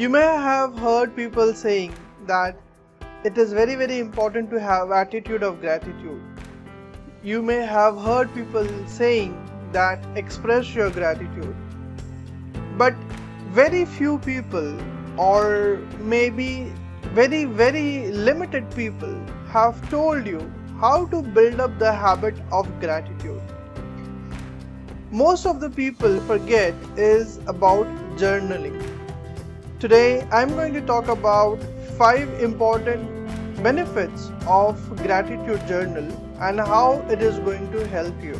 You may have heard people saying that it is very, very important to have attitude of gratitude. You may have heard people saying that express your gratitude. But very few people, or maybe very, very limited people, have told you how to build up the habit of gratitude. Most of the people forget is about journaling. Today I'm going to talk about 5 important benefits of gratitude journal and how it is going to help you.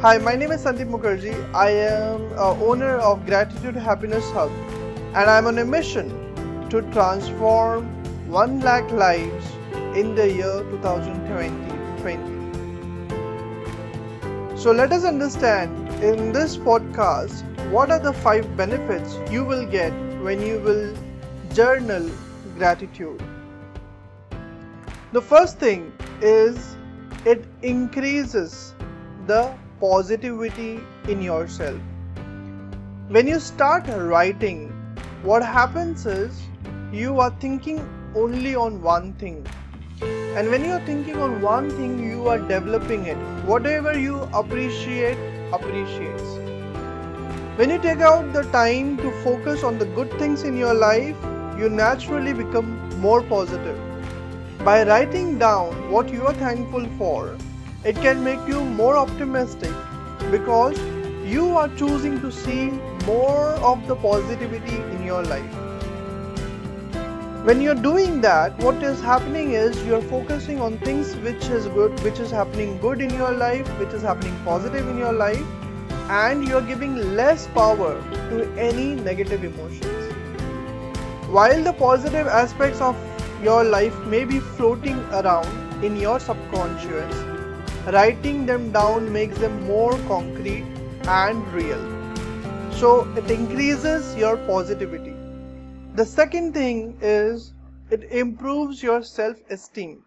Hi, my name is Sandeep Mukherjee. I am owner of Gratitude Happiness Hub, and I'm on a mission to transform 1 lakh lives in the year 2020. So let us understand in this podcast what are the 5 benefits you will get when you will journal gratitude. The first thing is it increases the positivity in yourself. When you start writing, what happens is you are thinking only on one thing. And when you are thinking on one thing, you are developing it. Whatever you appreciate, appreciates. When you take out the time to focus on the good things in your life, you naturally become more positive. By writing down what you are thankful for, it can make you more optimistic because you are choosing to see more of the positivity in your life. When you're doing that, what is happening is you're focusing on things which is good, which is happening good in your life, which is happening positive in your life, and you're giving less power to any negative emotions. While the positive aspects of your life may be floating around in your subconscious, writing them down makes them more concrete and real. So it increases your positivity. The second thing is it improves your self-esteem.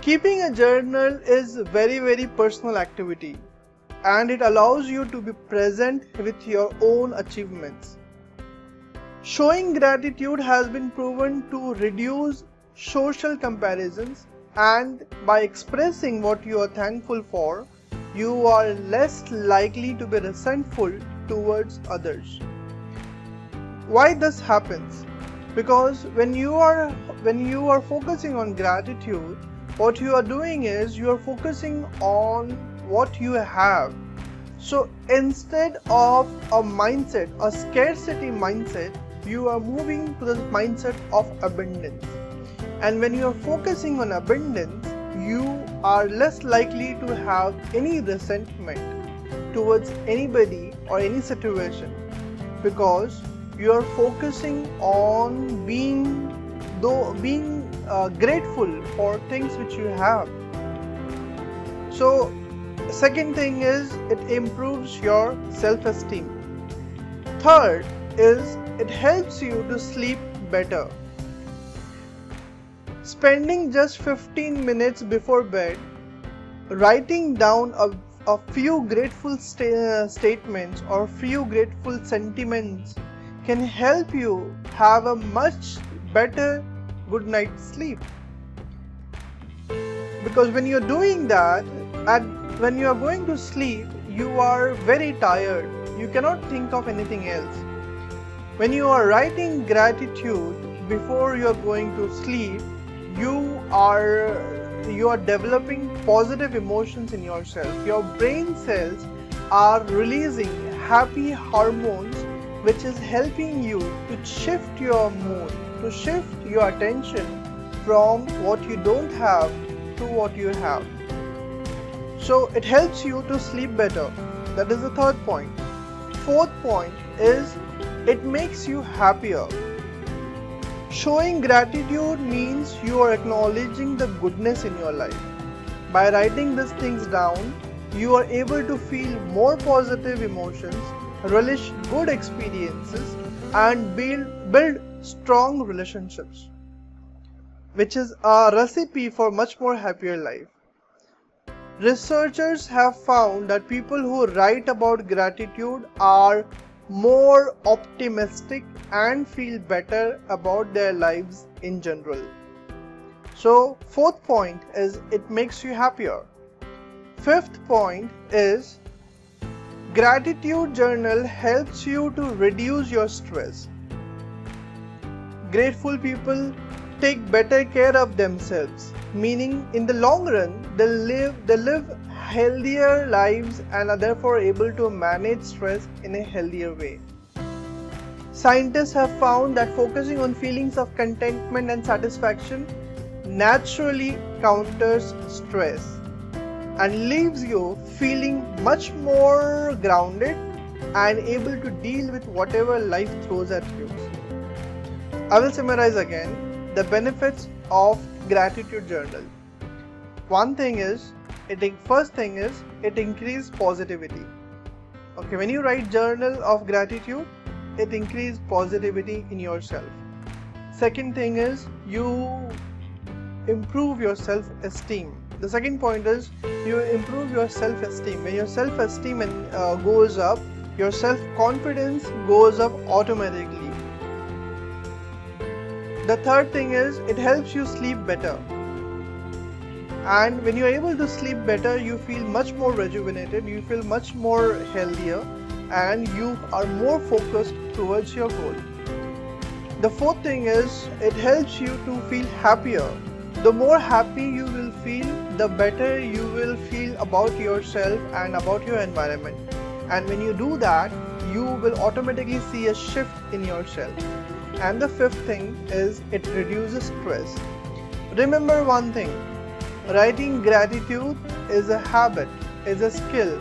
Keeping a journal is a very, very personal activity, and it allows you to be present with your own achievements. Showing gratitude has been proven to reduce social comparisons, and by expressing what you are thankful for, you are less likely to be resentful towards others. Why this happens? Because when you are focusing on gratitude, what you are doing is you are focusing on what you have. So instead of a mindset, a scarcity mindset, you are moving to the mindset of abundance. And when you are focusing on abundance, you are less likely to have any resentment towards anybody or any situation, because you are focusing on being grateful for things which you have. So second thing is it improves your self-esteem. Third is it helps you to sleep better. Spending just 15 minutes before bed, writing down a few grateful statements or few grateful sentiments can help you have a much better good night's sleep. Because when you're doing that, when you're going to sleep, you are very tired. You cannot think of anything else. When you are writing gratitude before you're going to sleep, you are developing positive emotions in yourself. Your brain cells are releasing happy hormones, which is helping you to shift your mood, to shift your attention from what you don't have to what you have. So it helps you to sleep better. That is the third point. Fourth point is it makes you happier. Showing gratitude means you are acknowledging the goodness in your life. By writing these things down, you are able to feel more positive emotions, relish good experiences, and build strong relationships, which is a recipe for much more happier life. Researchers have found that people who write about gratitude are more optimistic and feel better about their lives in general. So fourth point is it makes you happier. Fifth point is gratitude journal helps you to reduce your stress. Grateful people take better care of themselves, meaning in the long run they live healthier lives and are therefore able to manage stress in a healthier way. Scientists have found that focusing on feelings of contentment and satisfaction naturally counters stress and leaves you feeling much more grounded and able to deal with whatever life throws at you. I will summarize again the benefits of gratitude journal. First thing is it increases positivity. Okay, when you write journal of gratitude, it increases positivity in yourself. Second thing is you improve your self-esteem. The second point is you improve your self-esteem. When your self-esteem goes up, your self-confidence goes up automatically. The third thing is it helps you sleep better. And when you're able to sleep better, you feel much more rejuvenated, you feel much more healthier, and you are more focused towards your goal. The fourth thing is it helps you to feel happier. The more happy you will feel, the better you will feel about yourself and about your environment. And when you do that, you will automatically see a shift in yourself. And the fifth thing is it reduces stress. Remember one thing, writing gratitude is a habit, is a skill.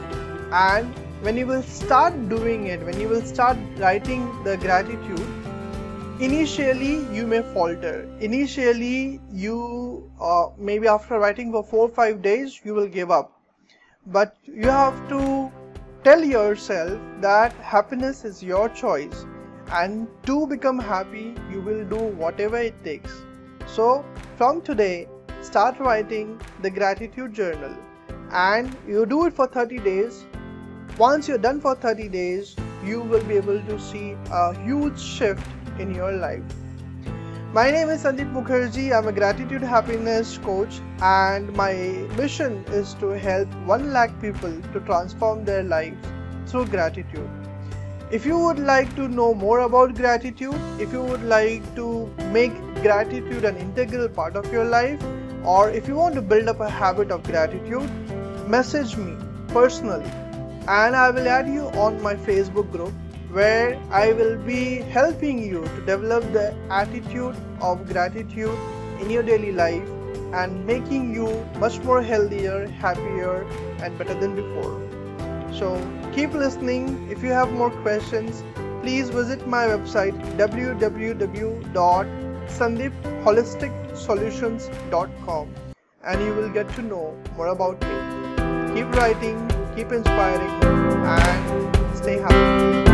And when you will start doing it, when you will start writing the gratitude, initially you may falter. Initially you maybe after writing for 4 or 5 days you will give up, but you have to tell yourself that happiness is your choice, and to become happy you will do whatever it takes. So from today, start writing the gratitude journal, and you do it for 30 days. Once you're done for 30 days, you will be able to see a huge shift in your life. My name is Sandeep Mukherjee. I'm a gratitude happiness coach, and my mission is to help 1 lakh people to transform their lives through gratitude. If you would like to know more about gratitude, if you would like to make gratitude an integral part of your life, or if you want to build up a habit of gratitude, message me personally and I will add you on my Facebook group, where I will be helping you to develop the attitude of gratitude in your daily life and making you much more healthier, happier and better than before. So keep listening. If you have more questions, please visit my website www.sandeepholisticsolutions.com and you will get to know more about me. Keep writing, keep inspiring and stay happy.